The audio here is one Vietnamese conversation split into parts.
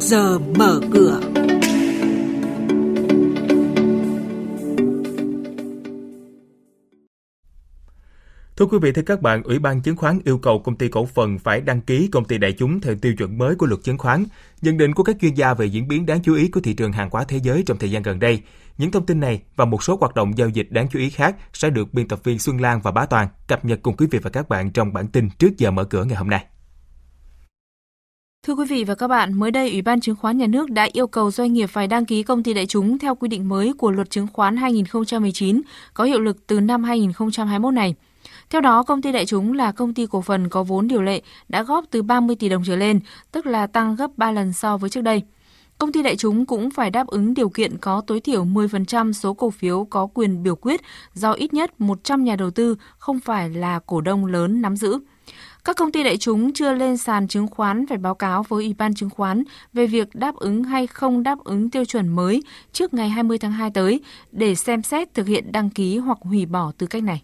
trước giờ mở cửa. Thưa quý vị, thưa các bạn, Ủy ban Chứng khoán yêu cầu công ty cổ phần phải đăng ký công ty đại chúng theo tiêu chuẩn mới của luật chứng khoán. Nhận định của các chuyên gia về diễn biến đáng chú ý của thị trường hàng hóa thế giới trong thời gian gần đây. Những thông tin này và một số hoạt động giao dịch đáng chú ý khác sẽ được biên tập viên Xuân Lan và Bá Toàn cập nhật cùng quý vị và các bạn trong bản tin trước giờ mở cửa ngày hôm nay. Thưa quý vị và các bạn, mới đây Ủy ban Chứng khoán Nhà nước đã yêu cầu doanh nghiệp phải đăng ký công ty đại chúng theo quy định mới của luật chứng khoán 2019 có hiệu lực từ năm 2021 này. Theo đó, công ty đại chúng là công ty cổ phần có vốn điều lệ đã góp từ 30 tỷ đồng trở lên, tức là tăng gấp 3 lần so với trước đây. Công ty đại chúng cũng phải đáp ứng điều kiện có tối thiểu 10% số cổ phiếu có quyền biểu quyết do ít nhất 100 nhà đầu tư không phải là cổ đông lớn nắm giữ. Các công ty đại chúng chưa lên sàn chứng khoán phải báo cáo với Ủy ban Chứng khoán về việc đáp ứng hay không đáp ứng tiêu chuẩn mới trước ngày 20 tháng 2 tới để xem xét thực hiện đăng ký hoặc hủy bỏ tư cách này.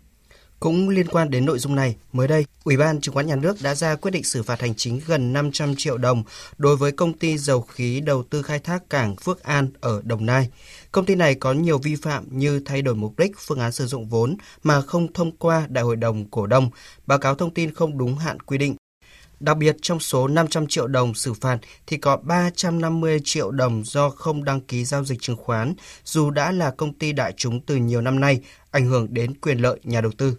Cũng liên quan đến nội dung này, mới đây, Ủy ban Chứng khoán Nhà nước đã ra quyết định xử phạt hành chính gần 500 triệu đồng đối với công ty dầu khí đầu tư khai thác cảng Phước An ở Đồng Nai. Công ty này có nhiều vi phạm như thay đổi mục đích, phương án sử dụng vốn mà không thông qua đại hội đồng cổ đông, báo cáo thông tin không đúng hạn quy định. Đặc biệt, trong số 500 triệu đồng xử phạt thì có 350 triệu đồng do không đăng ký giao dịch chứng khoán, dù đã là công ty đại chúng từ nhiều năm nay, ảnh hưởng đến quyền lợi nhà đầu tư.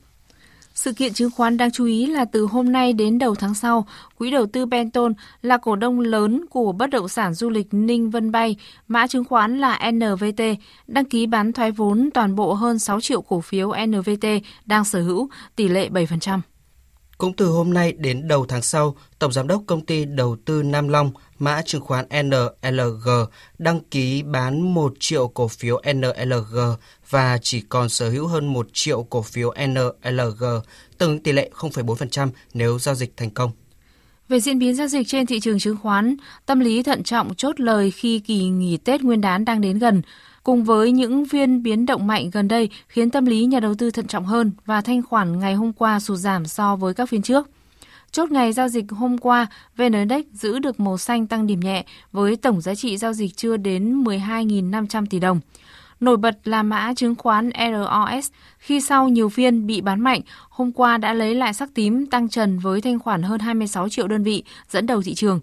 Sự kiện chứng khoán đáng chú ý là từ hôm nay đến đầu tháng sau, quỹ đầu tư Benton là cổ đông lớn của bất động sản du lịch Ninh Vân Bay, mã chứng khoán là NVT, đăng ký bán thoái vốn toàn bộ hơn 6 triệu cổ phiếu NVT đang sở hữu, tỷ lệ 7%. Cũng từ hôm nay đến đầu tháng sau, Tổng Giám đốc Công ty Đầu tư Nam Long, mã chứng khoán NLG, đăng ký bán 1 triệu cổ phiếu NLG và chỉ còn sở hữu hơn 1 triệu cổ phiếu NLG, tương tỷ lệ 0,4% nếu giao dịch thành công. Về diễn biến giao dịch trên thị trường chứng khoán, tâm lý thận trọng chốt lời khi kỳ nghỉ Tết Nguyên đán đang đến gần. Cùng với những phiên biến động mạnh gần đây khiến tâm lý nhà đầu tư thận trọng hơn và thanh khoản ngày hôm qua sụt giảm so với các phiên trước. Chốt ngày giao dịch hôm qua, VN Index giữ được màu xanh tăng điểm nhẹ với tổng giá trị giao dịch chưa đến 12.500 tỷ đồng. Nổi bật là mã chứng khoán ROS khi sau nhiều phiên bị bán mạnh, hôm qua đã lấy lại sắc tím tăng trần với thanh khoản hơn 26 triệu đơn vị dẫn đầu thị trường.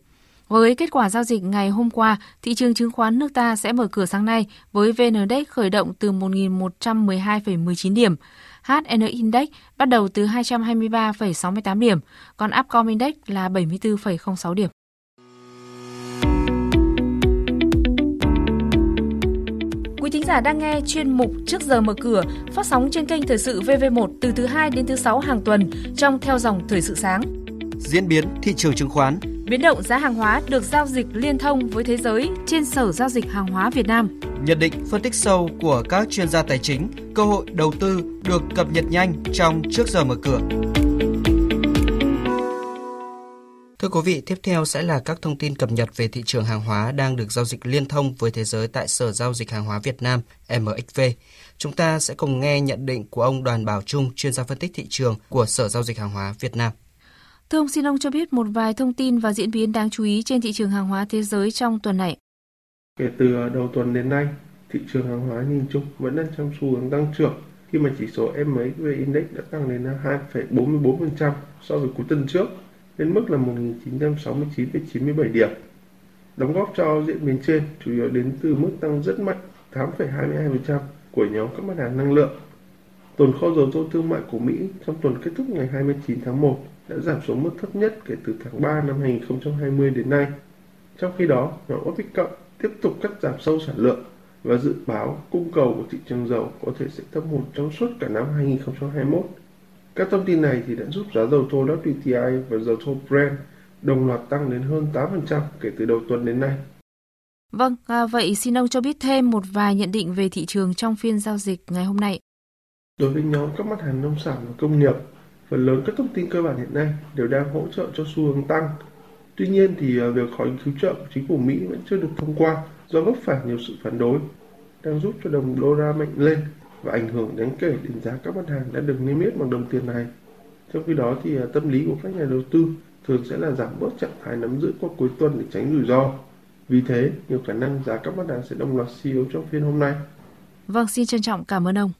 Với kết quả giao dịch ngày hôm qua, thị trường chứng khoán nước ta sẽ mở cửa sáng nay với VN Index khởi động từ 1.112,19 điểm, HN Index bắt đầu từ 223,68 điểm, còn Upcom Index là 74,06 điểm. Quý thính giả đang nghe chuyên mục Trước giờ mở cửa phát sóng trên kênh Thời sự VV1 từ thứ 2 đến thứ 6 hàng tuần trong Theo dòng Thời sự sáng. Diễn biến thị trường chứng khoán, biến động giá hàng hóa được giao dịch liên thông với thế giới trên Sở Giao dịch Hàng hóa Việt Nam. Nhận định phân tích sâu của các chuyên gia tài chính, cơ hội đầu tư được cập nhật nhanh trong Trước giờ mở cửa. Thưa quý vị, tiếp theo sẽ là các thông tin cập nhật về thị trường hàng hóa đang được giao dịch liên thông với thế giới tại Sở Giao dịch Hàng hóa Việt Nam MXV. Chúng ta sẽ cùng nghe nhận định của ông Đoàn Bảo Trung, chuyên gia phân tích thị trường của Sở Giao dịch Hàng hóa Việt Nam. Thưa ông, xin ông cho biết một vài thông tin và diễn biến đáng chú ý trên thị trường hàng hóa thế giới trong tuần này. Kể từ đầu tuần đến nay, thị trường hàng hóa nhìn chung vẫn đang trong xu hướng tăng trưởng khi mà chỉ số MXV Index đã tăng lên 2,44% so với cuối tuần trước, lên mức là 1.969,97 điểm. Đóng góp cho diễn biến trên chủ yếu đến từ mức tăng rất mạnh 8,22% của nhóm các mặt hàng năng lượng. Tồn kho dầu thô thương mại của Mỹ trong tuần kết thúc ngày 29 tháng 1 đã giảm xuống mức thấp nhất kể từ tháng 3 năm 2020 đến nay. Trong khi đó, nhóm OPEC cộng tiếp tục cắt giảm sâu sản lượng và dự báo cung cầu của thị trường dầu có thể sẽ thâm hụt trong suốt cả năm 2021. Các thông tin này thì đã giúp giá dầu thô WTI và dầu thô Brent đồng loạt tăng đến hơn 8% kể từ đầu tuần đến nay. Vâng, vậy xin ông cho biết thêm một vài nhận định về thị trường trong phiên giao dịch ngày hôm nay. Đối với nhóm các mặt hàng nông sản và công nghiệp, phần lớn các thông tin cơ bản hiện nay đều đang hỗ trợ cho xu hướng tăng. Tuy nhiên thì việc gói cứu trợ của chính phủ Mỹ vẫn chưa được thông qua do vấp phải nhiều sự phản đối, đang giúp cho đồng đô la mạnh lên và ảnh hưởng đáng kể đến giá các mặt hàng đã được niêm yết bằng đồng tiền này. Trong khi đó thì tâm lý của các nhà đầu tư thường sẽ là giảm bớt trạng thái nắm giữ qua cuối tuần để tránh rủi ro. Vì thế, nhiều khả năng giá các mặt hàng sẽ đồng loạt siêu trong phiên hôm nay. Vâng, xin trân trọng cảm ơn ông.